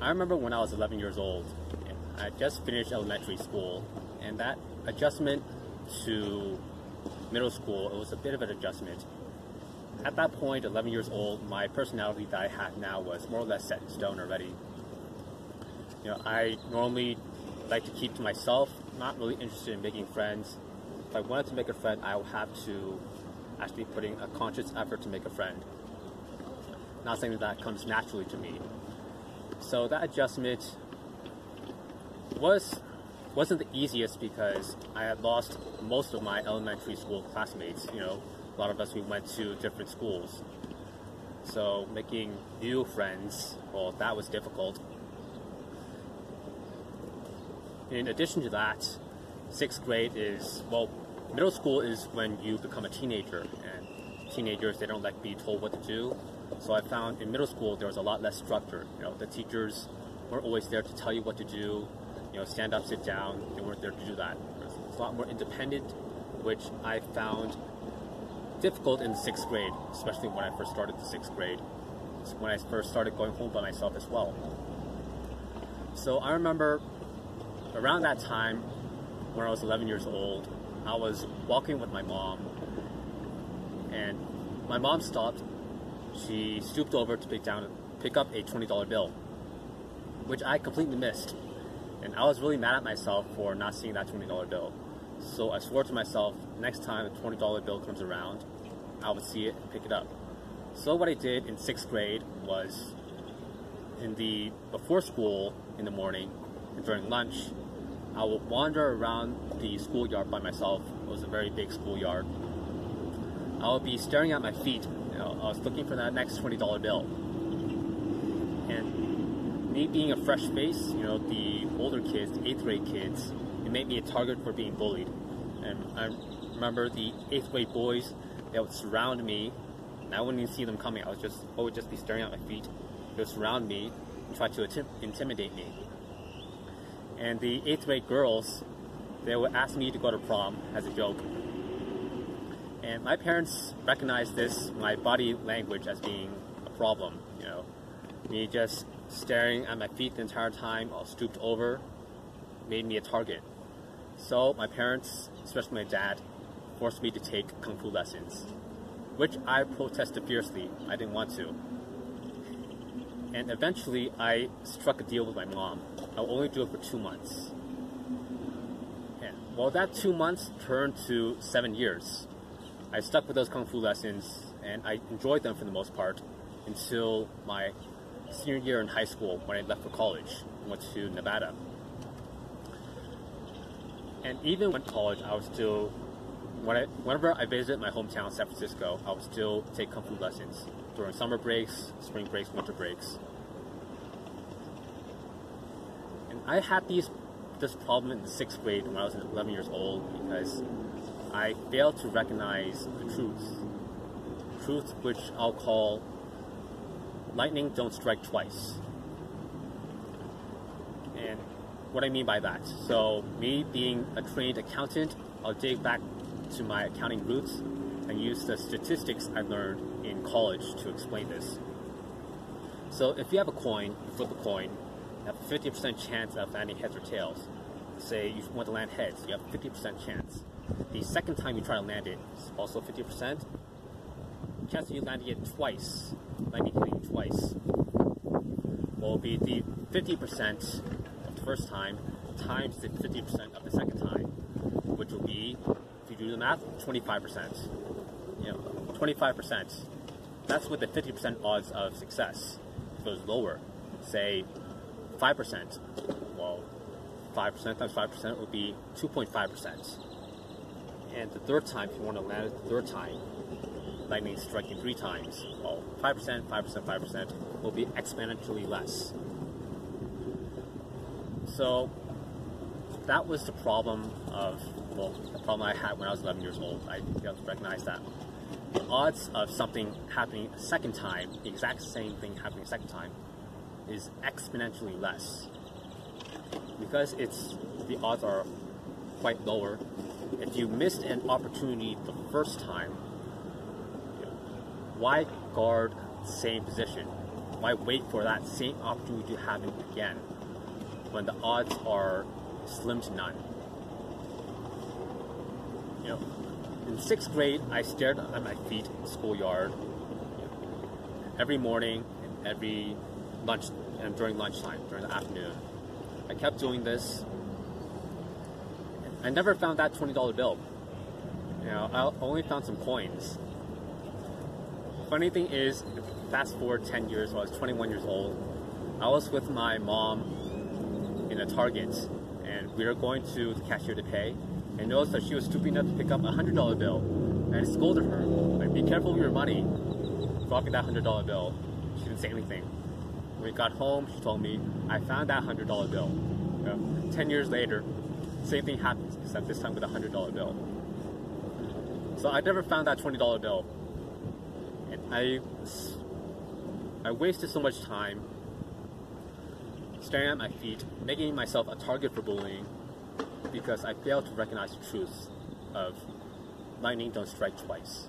I remember when I was 11 years old, I just finished elementary school, and that adjustment to middle school, it was a bit of an adjustment. At that point, 11 years old, my personality that I have now was more or less set in stone already. You know, I normally like to keep to myself, not really interested in making friends. If I wanted to make a friend, I would have to actually put in a conscious effort to make a friend. Not something that comes naturally to me. So that adjustment wasn't the easiest because I had lost most of my elementary school classmates. You know, a lot of us, we went to different schools. So making new friends, well, that was difficult. In addition to that, sixth grade is, well, middle school is when you become a teenager, and teenagers, they don't like being told what to do. So I found in middle school there was a lot less structure. You know, the teachers weren't always there to tell you what to do. You know, stand up, sit down. They weren't there to do that. It's a lot more independent, which I found difficult in sixth grade, especially when I first started the sixth grade. It's when I first started going home by myself as well. So I remember around that time, when I was 11 years old, I was walking with my mom, and my mom stopped. She stooped over to pick up a $20 bill, which I completely missed. And I was really mad at myself for not seeing that $20 bill. So I swore to myself, next time a $20 bill comes around, I would see it and pick it up. So what I did in sixth grade was, before school in the morning and during lunch, I would wander around the schoolyard by myself. It was a very big schoolyard. I would be staring at my feet. You know, I was looking for that next $20 bill. And me being a fresh face, you know, the older kids, the 8th grade kids, it made me a target for being bullied. And I remember the 8th grade boys, they would surround me, and I wouldn't even see them coming. I would just be staring at my feet. They would surround me and try to intimidate me. And the 8th grade girls, they would ask me to go to prom as a joke. And my parents recognized this, my body language, as being a problem. You know, me just staring at my feet the entire time, all stooped over, made me a target. So my parents, especially my dad, forced me to take kung fu lessons, which I protested fiercely. I didn't want to. And eventually I struck a deal with my mom. I'll only do it for 2 months. And well, that 2 months turned to 7 years. I stuck with those kung fu lessons, and I enjoyed them for the most part until my senior year in high school, when I left for college and went to Nevada. And even when college, I was still, whenever I visited my hometown, San Francisco, I would still take kung fu lessons during summer breaks, spring breaks, winter breaks. And I had this problem in the sixth grade when I was 11 years old because I failed to recognize the truth which I'll call lightning don't strike twice. And what I mean by that, so me being a trained accountant, I'll dig back to my accounting roots and use the statistics I learned in college to explain this. So if you have a coin, you flip a coin, you have a 50% chance of landing heads or tails. Say you want to land heads, you have a 50% chance. The second time you try to land it, it's also 50%. Chance of you landing it twice, will be the 50% of the first time times the 50% of the second time, which will be, if you do the math, 25%. You know, 25%. That's with the 50% odds of success. If it was lower, say 5%. Well, 5% times 5% would be 2.5%. And the third time, if you want to land it the third time, lightning striking three times, well, 5%, 5%, 5% will be exponentially less. So that was the problem of, well, the problem I had when I was 11 years old. I failed to recognize that. The odds of something happening a second time, the exact same thing happening a second time, is exponentially less. Because the odds are quite lower, if you missed an opportunity the first time, why guard the same position? might wait for that same opportunity to happen again when the odds are slim to none. You know, in sixth grade, I stared at my feet in the schoolyard every morning and every lunch and during lunchtime, during the afternoon. I kept doing this. I never found that $20 bill. You know, I only found some coins. Funny thing is, fast forward 10 years, when I was 21 years old, I was with my mom in a Target, and we were going to the cashier to pay, and noticed that she was stupid enough to pick up a $100 bill, and I scolded her, like, be careful with your money, dropping that $100 bill. She didn't say anything. When we got home, she told me, I found that $100 bill. You know, 10 years later, same thing happens, except this time with a $100 bill. So I never found that $20 bill. And I wasted so much time staring at my feet, making myself a target for bullying, because I failed to recognize the truth of lightning don't strike twice.